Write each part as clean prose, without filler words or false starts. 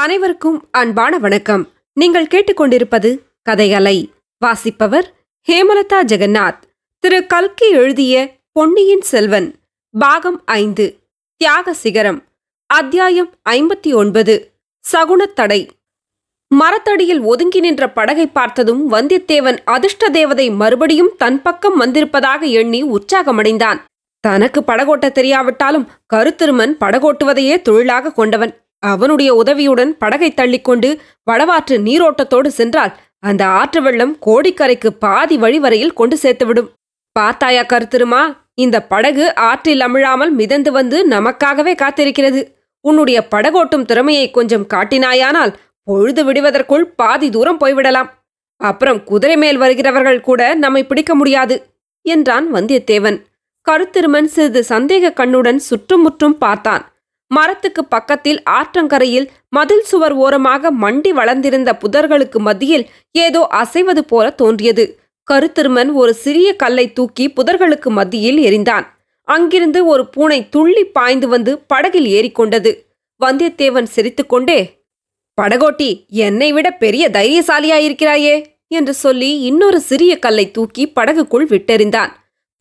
அனைவருக்கும் அன்பான வணக்கம். நீங்கள் கேட்டுக்கொண்டிருப்பது கதையலை. வாசிப்பவர் ஹேமலதா ஜெகநாத். திரு கல்கி எழுதிய பொன்னியின் செல்வன் பாகம் 5, தியாக சிகரம், அத்தியாயம் 59, சகுனத்தடை. மரத்தடியில் ஒதுங்கி நின்ற படகை பார்த்ததும் வந்தியத்தேவன் அதிர்ஷ்ட தேவதை மறுபடியும் தன் பக்கம் வந்திருப்பதாக எண்ணி உற்சாகமடைந்தான். தனக்கு படகோட்ட தெரியாவிட்டாலும் கருத்திருமன் படகோட்டுவதையே தொழிலாக கொண்டவன். அவனுடைய உதவியுடன் படகை தள்ளிக்கொண்டு வடவாற்று நீரோட்டத்தோடு சென்றால் அந்த ஆற்று வெள்ளம் கோடிக்கரைக்கு பாதி வழி வரையில் கொண்டு சேர்த்துவிடும். பார்த்தாயா கருத்திருமா, இந்த படகு ஆற்றில் அமிழாமல் மிதந்து வந்து நமக்காகவே காத்திருக்கிறது. உன்னுடைய படகோட்டும் திறமையை கொஞ்சம் காட்டினாயானால் பொழுது விடுவதற்குள் பாதி தூரம் போய்விடலாம். அப்புறம் குதிரை மேல் வருகிறவர்கள் கூட நம்மை பிடிக்க முடியாது என்றான் வந்தியத்தேவன். கருத்திருமன் சிறிது சந்தேக கண்ணுடன் சுற்றுமுற்றும் பார்த்தான். மரத்துக்கு பக்கத்தில் ஆற்றங்கரையில் மதில் சுவர் ஓரமாக மண்டி வளர்ந்திருந்த புதர்களுக்கு மத்தியில் ஏதோ அசைவது போல தோன்றியது. கருத்திருமன் ஒரு சிறிய கல்லை தூக்கி புதர்களுக்கு மத்தியில் எறிந்தான். அங்கிருந்து ஒரு பூனை துள்ளி பாய்ந்து வந்து படகில் ஏறிக்கொண்டது. வந்தியத்தேவன் சிரித்துக்கொண்டே, படகோட்டி, என்னை விட பெரிய தைரியசாலியாயிருக்கிறாயே என்று சொல்லி இன்னொரு சிறிய கல்லை தூக்கி படகுக்குள் விட்டெறிந்தான்.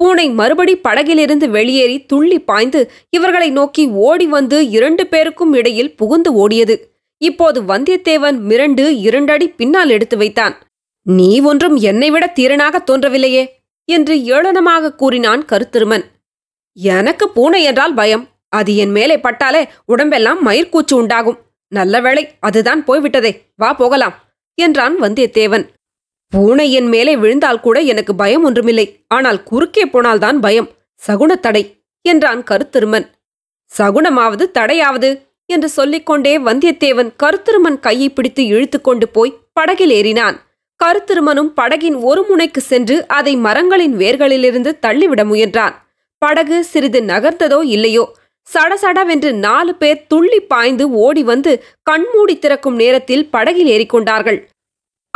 பூனை மறுபடி படகிலிருந்து வெளியேறி துள்ளி பாய்ந்து இவர்களை நோக்கி ஓடி வந்து 2 பேருக்கும் இடையில் புகுந்து ஓடியது. இப்போது வந்தியத்தேவன் மிரண்டு 2 அடி பின்னால் எடுத்து வைத்தான். நீ ஒன்றும் என்னை விட தீரனாக தோன்றவில்லையே என்று ஏளனமாக கூறினான் கருத்திருமன். எனக்கு பூனை என்றால் பயம். அது என் மேலே பட்டாலே உடம்பெல்லாம் மயிர்கூச்சு உண்டாகும். நல்ல வேளை அதுதான் போய்விட்டதே. வா போகலாம் என்றான் வந்தியத்தேவன். பூனை என் மேலே விழுந்தால் கூட எனக்கு பயம் ஒன்றுமில்லை. ஆனால் குறுக்கே போனால்தான் பயம். சகுனத்தடை என்றான் கருத்திருமன். சகுனமாவது தடையாவது என்று சொல்லிக்கொண்டே வந்தியத்தேவன் கருத்திருமன் கையை பிடித்து இழுத்து கொண்டு போய் படகில் ஏறினான். கருத்திருமனும் படகின் ஒரு முனைக்கு சென்று அதை மரங்களின் வேர்களிலிருந்து தள்ளிவிட முயன்றான். படகு சிறிது நகர்ந்ததோ இல்லையோ, சடசடவென்று 4 பேர் துள்ளி பாய்ந்து ஓடி வந்து கண்மூடி திறக்கும் நேரத்தில் படகில் ஏறிக்கொண்டார்கள்.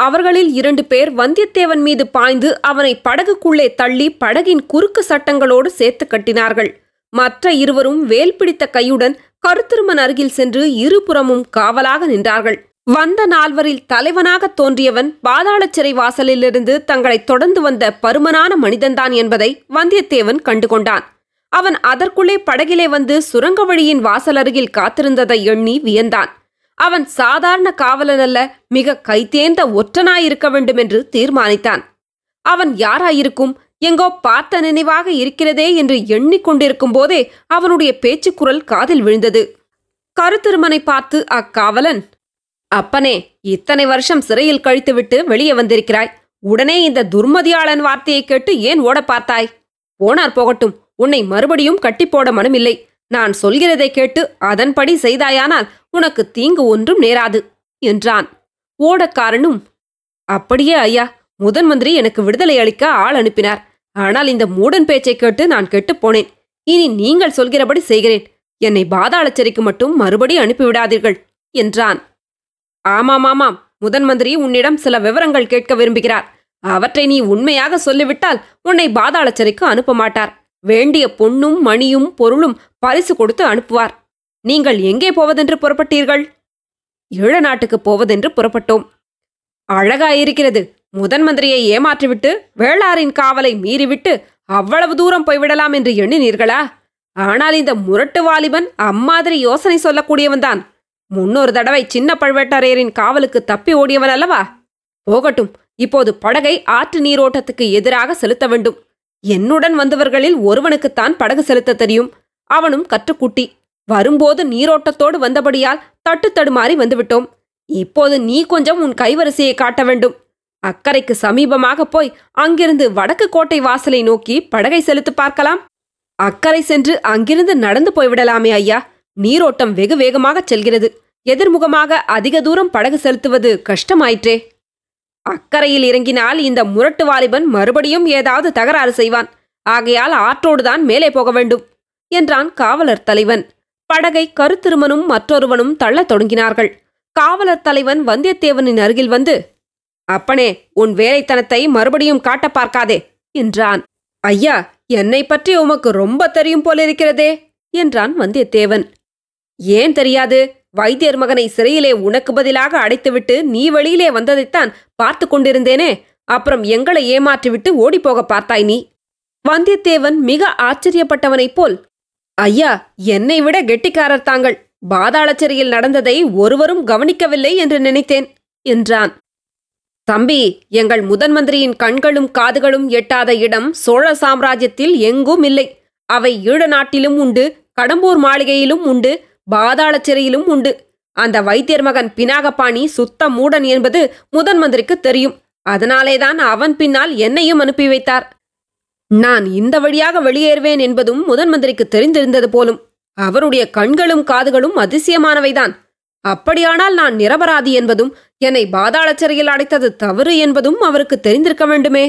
அவர்களில் 2 பேர் வந்தியத்தேவன் மீது பாய்ந்து அவனை படகுக்குள்ளே தள்ளி படகின் குறுக்கு சட்டங்களோடு சேர்த்து கட்டினார்கள். மற்ற இருவரும் வேல் பிடித்த கையுடன் கருத்திருமன் அருகில் சென்று இருபுறமும் காவலாக நின்றார்கள். வந்த 4வரில் தலைவனாக தோன்றியவன் பாதாள சிறை வாசலிலிருந்து தங்களை தொடர்ந்து வந்த பருமனான மனிதன்தான் என்பதை வந்தியத்தேவன் கண்டுகொண்டான். அவன் அதற்குள்ளே படகிலே வந்து சுரங்க வழியின் வாசல் அருகில் காத்திருந்ததை எண்ணி வியந்தான். அவன் சாதாரண காவலன் அல்ல, மிக கைத்தேர்ந்த ஒற்றனாயிருக்க வேண்டும் என்று தீர்மானித்தான். அவன் யாராயிருக்கும், எங்கோ பார்த்த நினைவாக இருக்கிறதே என்று எண்ணிக்கொண்டிருக்கும் போதே அவனுடைய பேச்சுக்குரல் காதில் விழுந்தது. கருத்திருமனை பார்த்து அக்காவலன், அப்பனே, இத்தனை வருஷம் சிறையில் கழித்துவிட்டு வெளியே வந்திருக்கிறாய். உடனே இந்த துர்மதியாளன் வார்த்தையை கேட்டு ஏன் ஓட பார்த்தாய்? போனார் போகட்டும், உன்னை மறுபடியும் கட்டிப்போட மனமில்லை. நான் சொல்கிறதை கேட்டு அதன்படி செய்தாயானால் உனக்கு தீங்கு ஒன்றும் நேராது என்றான். ஓடக்காரனும், அப்படியே ஐயா, முதன் மந்திரி எனக்கு விடுதலை அளிக்க ஆள் அனுப்பினார். ஆனால் இந்த மூடன் பேச்சை கேட்டு நான் கெட்டுப்போனேன். இனி நீங்கள் சொல்கிறபடி செய்கிறேன். என்னை பாதாள சிறைக்கு மட்டும் மறுபடி அனுப்பிவிடாதீர்கள் என்றான். ஆமாம், முதன் மந்திரி உன்னிடம் சில விவரங்கள் கேட்க விரும்புகிறார். அவற்றை நீ உண்மையாக சொல்லிவிட்டால் உன்னை பாதாள சிறைக்கு அனுப்ப மாட்டார். வேண்டிய பொன்னும் மணியும் பொருளும் பரிசு கொடுத்து அனுப்புவார். நீங்கள் எங்கே போவதென்று புறப்பட்டீர்கள்? ஈழ நாட்டுக்கு போவதென்று புறப்பட்டோம். அழகாயிருக்கிறது. முதன் மந்திரியை ஏமாற்றிவிட்டு வேளாரின் காவலை மீறிவிட்டு அவ்வளவு தூரம் போய்விடலாம் என்று எண்ணினீர்களா? ஆனால் இந்த முரட்டு வாலிபன் அம்மாதிரி யோசனை சொல்லக்கூடியவன்தான். முன்னொரு தடவை சின்ன பழுவேட்டரையரின் காவலுக்கு தப்பி ஓடியவன் அல்லவா? போகட்டும், இப்போது படகை ஆற்று நீரோட்டத்துக்கு எதிராக செலுத்த வேண்டும். என்னுடன் வந்தவர்களில் ஒருவனுக்குத்தான் படகு செலுத்த தெரியும். அவனும் கற்றுக்குட்டி. வரும்போது நீரோட்டத்தோடு வந்தபடியால் தட்டு தடுமாறி வந்துவிட்டோம். இப்போது நீ கொஞ்சம் உன் கைவரிசையை காட்ட வேண்டும். அக்கறைக்கு சமீபமாக போய் அங்கிருந்து வடக்கு கோட்டை வாசலை நோக்கி படகை செலுத்து பார்க்கலாம். அக்கறை சென்று அங்கிருந்து நடந்து போய்விடலாமே ஐயா. நீரோட்டம் வெகு வேகமாக செல்கிறது. எதிர்முகமாக அதிக தூரம் படகு செலுத்துவது கஷ்டமாயிற்றே. அக்கறையில் இறங்கினால் இந்த முரட்டு வாலிபன் மறுபடியும் ஏதாவது தகராறு செய்வான். ஆகையால் ஆற்றோடுதான் மேலே போக வேண்டும் என்றான் காவலர் தலைவன். படகை கருத்திருமனும் மற்றொருவனும் தள்ளத் தொடங்கினார்கள். காவலர் தலைவன் வந்தியத்தேவனின் அருகில் வந்து, அப்பனே, உன் வேலைத்தனத்தை மறுபடியும் காட்ட பார்க்காதே என்றான். ஐயா, என்னை பற்றி உமக்கு ரொம்ப தெரியும் போலிருக்கிறதே என்றான் வந்தியத்தேவன். ஏன் தெரியாது? வைத்தியர் மகனை சிறையிலே உனக்கு பதிலாக அடைத்துவிட்டு நீ வெளியிலே வந்ததைத்தான் பார்த்து கொண்டிருந்தேனே. அப்புறம் எங்களை ஏமாற்றிவிட்டு ஓடிப்போக பார்த்தாய் நீ. வந்தியத்தேவன் மிக ஆச்சரியப்பட்டவனைப் போல், ஐயா, என்னை விட கெட்டிக்காரர் தாங்கள். பாதாள சிறையில் நடந்ததை ஒருவரும் கவனிக்கவில்லை என்று நினைத்தேன் என்றான். தம்பி, எங்கள் முதன் மந்திரியின் கண்களும் காதுகளும் எட்டாத இடம் சோழ சாம்ராஜ்யத்தில் எங்கும் இல்லை. அவை ஈழ நாட்டிலும் உண்டு, கடம்பூர் மாளிகையிலும் உண்டு, பாதாள சிறையிலும் உண்டு. அந்த வைத்தியர் மகன் பினாகபாணி சுத்த மூடன் என்பது முதன் மந்திரிக்கு தெரியும். அதனாலேதான் அவன் பின்னால் என்னையும் அனுப்பி வைத்தார். நான் இந்த வழியாக வெளியேறுவேன் என்பதும் முதன் மந்திரிக்கு தெரிந்திருந்தது போலும். அவருடைய கண்களும் காதுகளும் அதிசயமானவைதான். அப்படியானால் நான் நிரபராதி என்பதும் என்னை பாதாள சிறையில் அடைத்தது தவறு என்பதும் அவருக்கு தெரிந்திருக்க வேண்டுமே.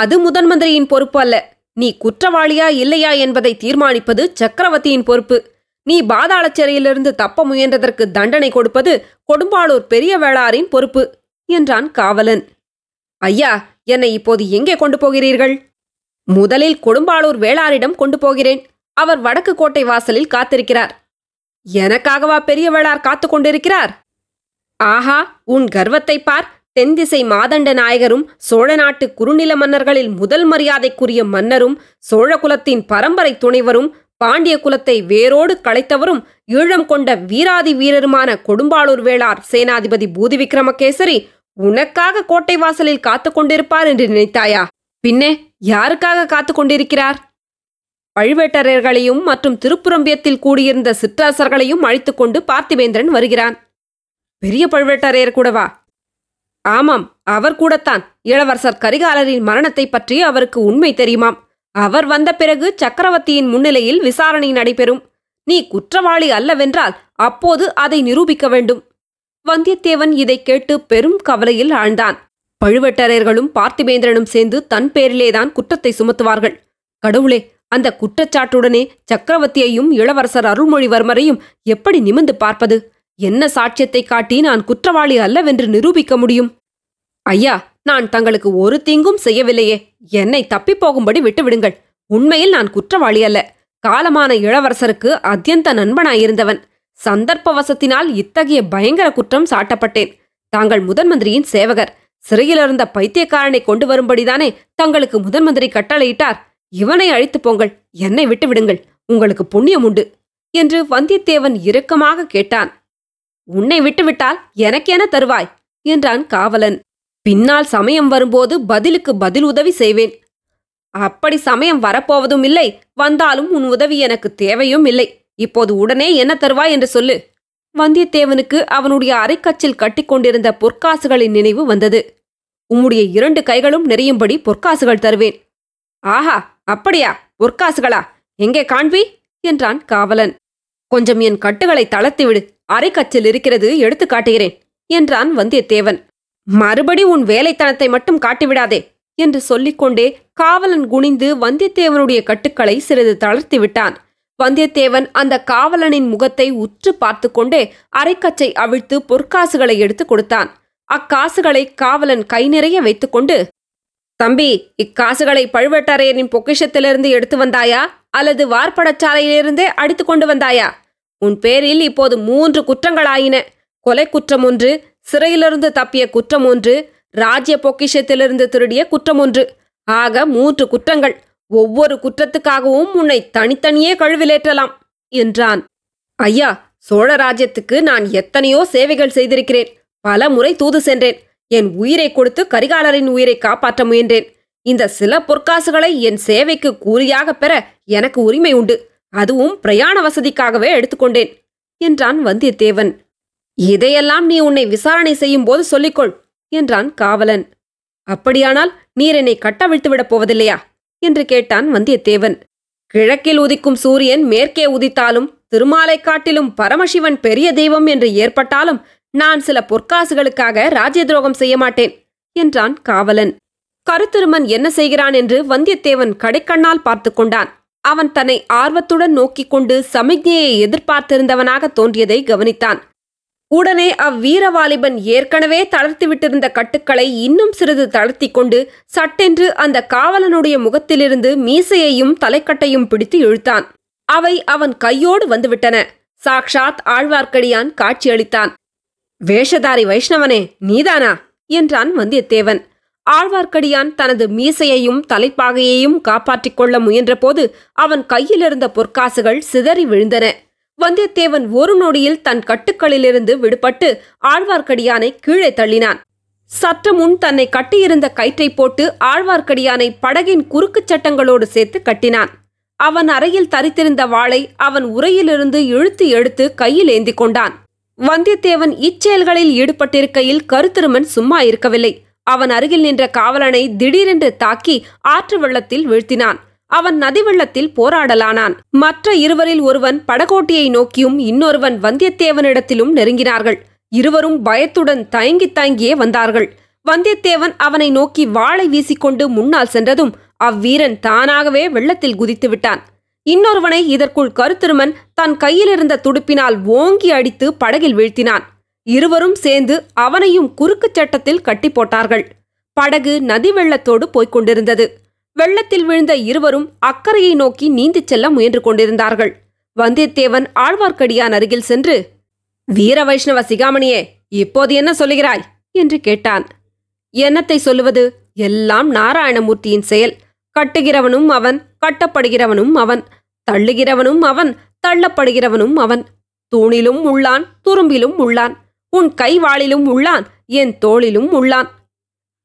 அது முதன் மந்திரியின் பொறுப்பு அல்ல. நீ குற்றவாளியா இல்லையா என்பதை தீர்மானிப்பது சக்கரவர்த்தியின் பொறுப்பு. நீ பாதாள சிறையிலிருந்து தப்ப முயன்றதற்கு தண்டனை கொடுப்பது கொடும்பாளூர் பெரிய வேளாரின் பொறுப்பு என்றான் காவலன். ஐயா, என்னை இப்போது எங்கே கொண்டு போகிறீர்கள்? முதலில் கொடும்பாளூர் வேளாரிடம் கொண்டு போகிறேன். அவர் வடக்கு கோட்டை வாசலில் காத்திருக்கிறார். எனக்காகவா பெரிய வேளார் காத்து கொண்டிருக்கிறார்? ஆஹா, உன் கர்வத்தை பார். தென் திசை மாதண்ட நாயகரும் சோழ நாட்டு குறுநில மன்னர்களில் முதல் மரியாதைக்குரிய மன்னரும் சோழ குலத்தின் பரம்பரை துணைவரும் பாண்டிய குலத்தை வேரோடு களைத்தவரும் ஈழம் கொண்ட வீராதி வீரருமான கொடும்பாளூர் வேளார் சேனாதிபதி பூதிவிக்ரமகேசரி உனக்காக கோட்டை வாசலில் காத்து கொண்டிருப்பார் என்று நினைத்தாயா? பின்னே யாருக்காக காத்து கொண்டிருக்கிறார்? பழுவேட்டரையர்களையும் மற்றும் திருப்புரம்பியத்தில் கூடியிருந்த சிற்றரசர்களையும் அழைத்து கொண்டு பார்த்திவேந்திரன் வருகிறான். பெரிய பழுவேட்டரையர் கூடவா? ஆமாம், அவர் கூடத்தான். இளவரசர் கரிகாலரின் மரணத்தை பற்றி அவருக்கு உண்மை தெரியுமாம். அவர் வந்த பிறகு சக்கரவர்த்தியின் முன்னிலையில் விசாரணை நடைபெறும். நீ குற்றவாளி அல்லவென்றால் அப்போது அதை நிரூபிக்க வேண்டும். வந்தியத்தேவன் இதை கேட்டு பெரும் கவலையில் ஆழ்ந்தான். பழுவேட்டரையர்களும் பார்த்திவேந்திரனும் சேர்ந்து தன் பேரிலேதான் குற்றத்தை சுமத்துவார்கள். கடவுளே, அந்த குற்றச்சாட்டுடனே சக்கரவர்த்தியையும் இளவரசர் அருள்மொழிவர்மரையும் எப்படி நிமிந்து பார்ப்பது? என்ன சாட்சியத்தை காட்டி நான் குற்றவாளி அல்லவென்று நிரூபிக்க முடியும்? ஐயா, நான் தங்களுக்கு ஒரு தீங்கும் செய்யவில்லையே. என்னை தப்பிப்போகும்படி விட்டுவிடுங்கள். உண்மையில் நான் குற்றவாளி அல்ல. காலமான இளவரசருக்கு அத்தியந்த நண்பனாயிருந்தவன். சந்தர்ப்பவசத்தினால் இத்தகைய பயங்கர குற்றம் சாட்டப்பட்டேன். தாங்கள் முதன் மந்திரியின் சேவகர். சிறையிலிருந்த பைத்தியக்காரனை கொண்டு வரும்படிதானே தங்களுக்கு முதன் மந்திரி கட்டளையிட்டார். இவனை அழைத்து போங்கள், என்னை விட்டுவிடுங்கள். உங்களுக்கு புண்ணியம் உண்டு என்று வந்தியத்தேவன் இறுக்கமாக கேட்டான். உன்னை விட்டுவிட்டால் எனக்கென தருவாய் என்றான் காவலன். பின்னால் சமயம் வரும்போது பதிலுக்கு பதில் உதவி செய்வேன். அப்படி சமயம் வரப்போவதும் இல்லை, வந்தாலும் உன் உதவி எனக்கு தேவையும் இல்லை. இப்போது உடனே என்ன தருவாய் என்று சொல்லு. வந்தியத்தேவனுக்கு அவனுடைய அரைக்கச்சில் கட்டிக்கொண்டிருந்த பொற்காசுகளின் நினைவு வந்தது. உம்முடைய 2 கைகளும் நெறியும்படி பொற்காசுகள் தருவேன். ஆஹா, அப்படியா? பொற்காசுகளா? எங்கே காண்பி என்றான் காவலன். கொஞ்சம் என் கட்டுகளை தளர்த்திவிடு. அரைக்கச்சில் இருக்கிறது, எடுத்து காட்டுகிறேன் என்றான் வந்தியத்தேவன். மறுபடி உன் வேலைத்தனத்தை மட்டும் காட்டிவிடாதே என்று சொல்லிக்கொண்டே காவலன் குனிந்து வந்தியத்தேவனுடைய கட்டுக்களை சிறிது தளர்த்தி விட்டான். வந்தியத்தேவன் அந்த காவலனின் முகத்தை உற்று பார்த்து கொண்டே அரைக்கச்சை அவிழ்த்து பொற்காசுகளை எடுத்து கொடுத்தான். அக்காசுகளை காவலன் கை நிறைய வைத்துக்கொண்டு, தம்பி, இக்காசுகளை பழுவேட்டரையரின் பொக்கிஷத்திலிருந்து எடுத்து வந்தாயா அல்லது வார்படச்சாலையிலிருந்தே அடித்து கொண்டு வந்தாயா? உன் பேரில் இப்போது 3 குற்றங்களாயின. கொலை குற்றம் 1, சிறையிலிருந்து தப்பிய குற்றம் 1, ராஜ்ய பொக்கிஷத்திலிருந்து திருடிய குற்றம் 1. ஆக 3 குற்றங்கள். ஒவ்வொரு குற்றத்துக்காகவும் உன்னை தனித்தனியே கழுவிலேற்றலாம் என்றான். ஐயா, சோழ ராஜ்யத்துக்கு நான் எத்தனையோ சேவைகள் செய்திருக்கிறேன். பல முறை தூது சென்றேன். என் உயிரை கொடுத்து கரிகாலரின் உயிரை காப்பாற்ற முயன்றேன். இந்த சில பொற்காசுகளை என் சேவைக்கு கூலியாக பெற எனக்கு உரிமை உண்டு. அதுவும் பிரயாண வசதிக்காகவே எடுத்துக்கொண்டேன் என்றான் வந்தியத்தேவன். இதையெல்லாம் நீ உன்னை விசாரணை செய்யும் போது சொல்லிக்கொள் என்றான் காவலன். அப்படியானால் நீர் என்னை கட்டவிழ்த்துவிடப் போவதில்லையா என்று கேட்டான் வந்தியத்தேவன். கிழக்கில் உதிக்கும் சூரியன் மேற்கே உதித்தாலும் திருமாலை காட்டிலும் பரமசிவன் பெரிய தெய்வம் என்று ஏற்பட்டாலும் நான் சில பொற்காசுகளுக்காக ராஜ்ய துரோகம் செய்ய மாட்டேன் என்றான் காவலன். கருத்திருமன் என்ன செய்கிறான் என்று வந்தியத்தேவன் கடைக்கண்ணால் பார்த்து கொண்டான். அவன் தன்னை ஆர்வத்துடன் நோக்கிக் கொண்டு சமிக்ஞையை எதிர்பார்த்திருந்தவனாக தோன்றியதை கவனித்தான். உடனே அவ்வீரவாலிபன் ஏற்கனவே தளர்த்திவிட்டிருந்த கட்டுக்களை இன்னும் சிறிது தளர்த்தி கொண்டு சட்டென்று அந்த காவலனுடைய முகத்திலிருந்து மீசையையும் தலைக்கட்டையும் பிடித்து இழுத்தான். அவை அவன் கையோடு வந்துவிட்டன. சாக்ஷாத் ஆழ்வார்க்கடியான் காட்சியளித்தான். வேஷதாரி வைஷ்ணவனே, நீதானா என்றான் வந்தியத்தேவன். ஆழ்வார்க்கடியான் தனது மீசையையும் தலைப்பாகையையும் காப்பாற்றிக் கொள்ள முயன்றபோது அவன் கையிலிருந்த பொற்காசுகள் சிதறி விழுந்தன. வந்தியத்தேவன் ஒரு நொடியில் தன் கட்டுக்களிலிருந்து விடுபட்டு ஆழ்வார்க்கடியானை கீழே தள்ளினான். சற்று முன் தன்னை கட்டியிருந்த கயிற்றை போட்டு ஆழ்வார்க்கடியானை படகின் குறுக்கு சட்டங்களோடு சேர்த்து கட்டினான். அவன் அறையில் தரித்திருந்த வாளை அவன் உரையிலிருந்து இழுத்து எடுத்து கையில் ஏந்தி கொண்டான். வந்தியத்தேவன் இச்செயல்களில் ஈடுபட்டிருக்கையில் கருத்திருமன் சும்மா இருக்கவில்லை. அவன் அருகில் நின்ற காவலனை திடீரென்று தாக்கி ஆற்று வெள்ளத்தில் வீழ்த்தினான். அவன் நதி வெள்ளத்தில் போராடலானான். மற்ற இருவரில் ஒருவன் படகோட்டியை நோக்கியும் இன்னொருவன் வந்தியத்தேவனிடத்திலும் நெருங்கினார்கள். இருவரும் பயத்துடன் தயங்கி தயங்கியே வந்தார்கள். வந்தியத்தேவன் அவனை நோக்கி வாளை வீசிக்கொண்டு முன்னால் சென்றதும் அவ்வீரன் தானாகவே வெள்ளத்தில் குதித்து விட்டான். இன்னொருவனை இதற்குள் கருத்திருமன் தன் கையிலிருந்த துடுப்பினால் ஓங்கி அடித்து படகில் வீழ்த்தினான். இருவரும் சேர்ந்து அவனையும் குறுக்கு சட்டத்தில் கட்டி போட்டார்கள். படகு நதி வெள்ளத்தோடு போய்க் கொண்டிருந்தது. வெள்ளத்தில் விழுந்த இருவரும் அக்கறையை நோக்கி நீந்திச் செல்ல முயன்று கொண்டிருந்தார்கள். வந்தியத்தேவன் ஆழ்வார்க்கடியான் அருகில் சென்று, வீர வைஷ்ணவ சிகாமணியே, இப்போது என்ன சொல்லுகிறாய் என்று கேட்டான். என்னத்தை சொல்லுவது? எல்லாம் நாராயணமூர்த்தியின் செயல். கட்டுகிறவனும் அவன், கட்டப்படுகிறவனும் அவன், தள்ளுகிறவனும் அவன், தள்ளப்படுகிறவனும் அவன். தூணிலும் உள்ளான், துரும்பிலும் உள்ளான், உன் கைவாளிலும் உள்ளான், என் தோளிலும் உள்ளான்.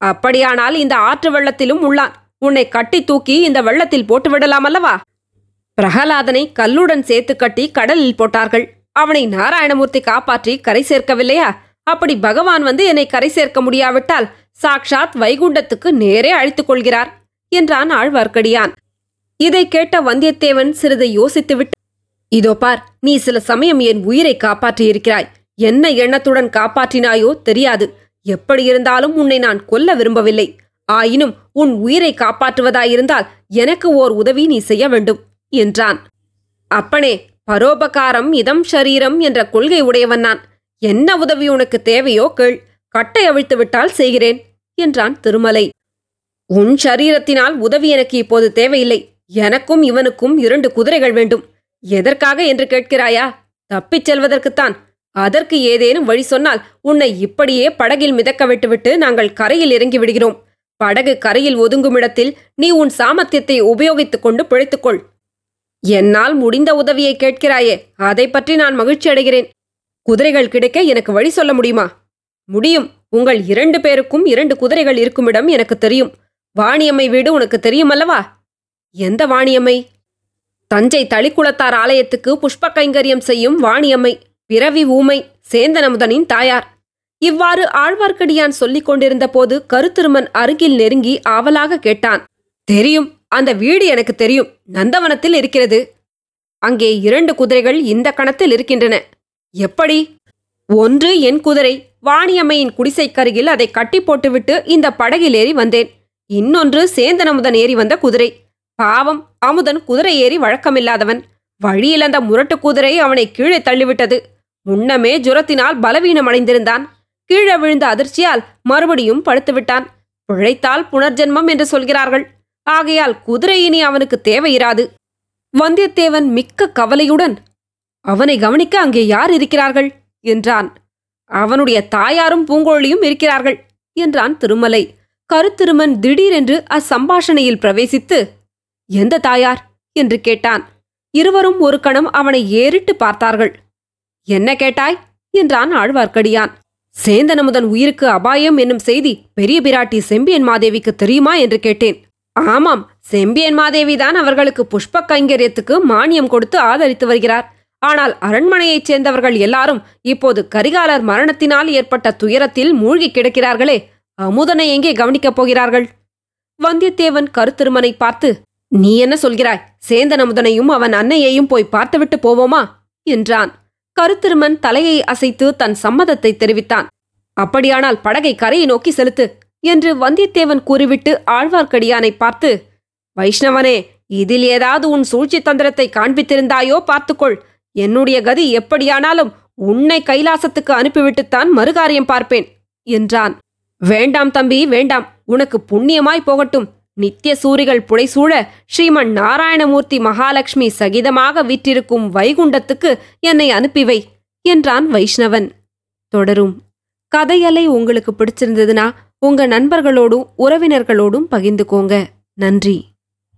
அப்படியானால் இந்த ஆற்று வெள்ளத்திலும் உள்ளான். உன்னை கட்டி தூக்கி இந்த வெள்ளத்தில் போட்டுவிடலாம் அல்லவா? பிரகலாதனை கல்லுடன் சேர்த்து கட்டி கடலில் போட்டார்கள். அவனை நாராயணமூர்த்தி காப்பாற்றி கரை சேர்க்கவில்லையா? அப்படி பகவான் வந்து என்னை கரை சேர்க்க முடியாவிட்டால் சாக்ஷாத் வைகுண்டத்துக்கு நேரே அழைத்துக் கொள்கிறார் என்றான் ஆழ்வார்க்கடியான். இதை கேட்ட வந்தியத்தேவன் சிறிது யோசித்துவிட்டு, இதோ பார், நீ சில சமயம் என் உயிரை காப்பாற்றியிருக்கிறாய். என்ன எண்ணத்துடன் காப்பாற்றினாயோ தெரியாது. எப்படியிருந்தாலும் உன்னை நான் கொல்ல விரும்பவில்லை. ஆயினும் உன் உயிரை காப்பாற்றுவதாயிருந்தால் எனக்கு ஓர் உதவி நீ செய்ய வேண்டும் என்றான். அப்பனே, பரோபகாரம் இதம் ஷரீரம் என்ற கொள்கை உடையவன் நான். என்ன உதவி உனக்கு தேவையோ கேள். கட்டை அவிழ்த்து விட்டால் செய்கிறேன் என்றான் திருமலை. உன் ஷரீரத்தினால் உதவி எனக்கு இப்போது தேவையில்லை. எனக்கும் இவனுக்கும் 2 குதிரைகள் வேண்டும். எதற்காக என்று கேட்கிறாயா? தப்பிச் செல்வதற்குத்தான். அதற்கு ஏதேனும் வழி சொன்னால் உன்னை இப்படியே படகில் மிதக்க விட்டுவிட்டு நாங்கள் கரையில் இறங்கி விடுகிறோம். படகு கரையில் ஒதுங்குமிடத்தில் நீ உன் சாமர்த்தியத்தை உபயோகித்துக் கொண்டு பிழைத்துக்கொள். என்னால் முடிந்த உதவியை கேட்கிறாயே, அதை பற்றி நான் மகிழ்ச்சி அடைகிறேன். குதிரைகள் கிடைக்க எனக்கு வழி சொல்ல முடியுமா? முடியும். உங்கள் 2 பேருக்கும் 2 குதிரைகள் இருக்குமிடம் எனக்கு தெரியும். வாணியம்மை வீடு உனக்கு தெரியும் அல்லவா? எந்த வாணியம்மை? தஞ்சை தளி குளத்தார் ஆலயத்துக்கு புஷ்ப கைங்கரியம் செய்யும் வாணியம்மை, பிறவி ஊமை, சேந்தனமுதனின் தாயார். இவ்வாறு ஆழ்வார்க்கடியான் சொல்லிக் கொண்டிருந்த போது கருத்திருமன் அருகில் நெருங்கி ஆவலாக கேட்டான். தெரியும், அந்த வீடு எனக்கு தெரியும். நந்தவனத்தில் இருக்கிறது. அங்கே 2 குதிரைகள் இந்த கணத்தில் இருக்கின்றன. எப்படி? ஒன்று என் குதிரை, வாணியம்மையின் குடிசைக்கருகில் அதை கட்டி போட்டுவிட்டு இந்த படகில் ஏறி வந்தேன். இன்னொன்று சேந்தனமுதன் ஏறி வந்த குதிரை. பாவம், அமுதன் குதிரை ஏறி வழக்கமில்லாதவன். வழியில் அந்த முரட்டு குதிரை அவனை கீழே தள்ளிவிட்டது. முன்னமே ஜுரத்தினால் பலவீனமடைந்திருந்தான். கீழே விழுந்த அதிர்ச்சியால் மறுபடியும் படுத்துவிட்டான். பிழைத்தால் புனர்ஜென்மம் என்று சொல்கிறார்கள். ஆகையால் குதிரை இனி அவனுக்கு தேவையிராது. வந்தியத்தேவன் மிக்க கவலையுடன், அவனை கவனிக்க அங்கே யார் இருக்கிறார்கள் என்றான். அவனுடைய தாயாரும் பூங்கோழியும் இருக்கிறார்கள் என்றான் திருமலை. கருத்திருமன் திடீரென்று அச்சம்பாஷணையில் பிரவேசித்து, எந்த தாயார் என்று கேட்டான். இருவரும் ஒரு கணம் அவனை ஏறிட்டு பார்த்தார்கள். என்ன கேட்டாய் என்றான் ஆழ்வார்க்கடியான். சேந்தனமுதன் உயிருக்கு அபாயம் என்னும் செய்தி பெரிய பிராட்டி செம்பியன் மாதேவிக்கு தெரியுமா என்று கேட்டேன். ஆமாம், செம்பியன் மாதேவிதான் அவர்களுக்கு புஷ்ப கைங்கரியத்துக்கு மானியம் கொடுத்து ஆதரித்து வருகிறார். ஆனால் அரண்மனையைச் சேர்ந்தவர்கள் எல்லாரும் இப்போது கரிகாலர் மரணத்தினால் ஏற்பட்ட துயரத்தில் மூழ்கி கிடக்கிறார்களே, அமுதனை எங்கே கவனிக்கப் போகிறார்கள்? வந்தியத்தேவன் கருத்திருமனை பார்த்து, நீ என்ன சொல்கிறாய்? சேந்தனமுதனையும் அவன் அன்னையையும் போய் பார்த்துவிட்டு போவோமா என்றான். கருத்திருமன் தலையை அசைத்து தன் சம்மதத்தை தெரிவித்தான். அப்படியானால் படகை கரையை நோக்கி செலுத்து என்று வந்தியத்தேவன் கூறிவிட்டு ஆழ்வார்க்கடியானை பார்த்து, வைஷ்ணவனே, இதில் ஏதாவது உன் சூழ்ச்சி தந்திரத்தை காண்பித்திருந்தாயோ பார்த்துக்கொள். என்னுடைய கதி எப்படியானாலும் உன்னை கைலாசத்துக்கு அனுப்பிவிட்டுத்தான் மறுகாரியம் பார்ப்பேன் என்றான். வேண்டாம் தம்பி, வேண்டாம். உனக்கு புண்ணியமாய் போகட்டும். நித்திய சூரிகள் புடைசூழ ஸ்ரீமன் நாராயணமூர்த்தி மகாலட்சுமி சகிதமாக விற்றிருக்கும் வைகுண்டத்துக்கு என்னை அனுப்பிவை என்றான் வைஷ்ணவன். தொடரும். கதையலை உங்களுக்கு பிடிச்சிருந்ததுன்னா உங்க நண்பர்களோடும் உறவினர்களோடும் பகிர்ந்துக்கோங்க. நன்றி.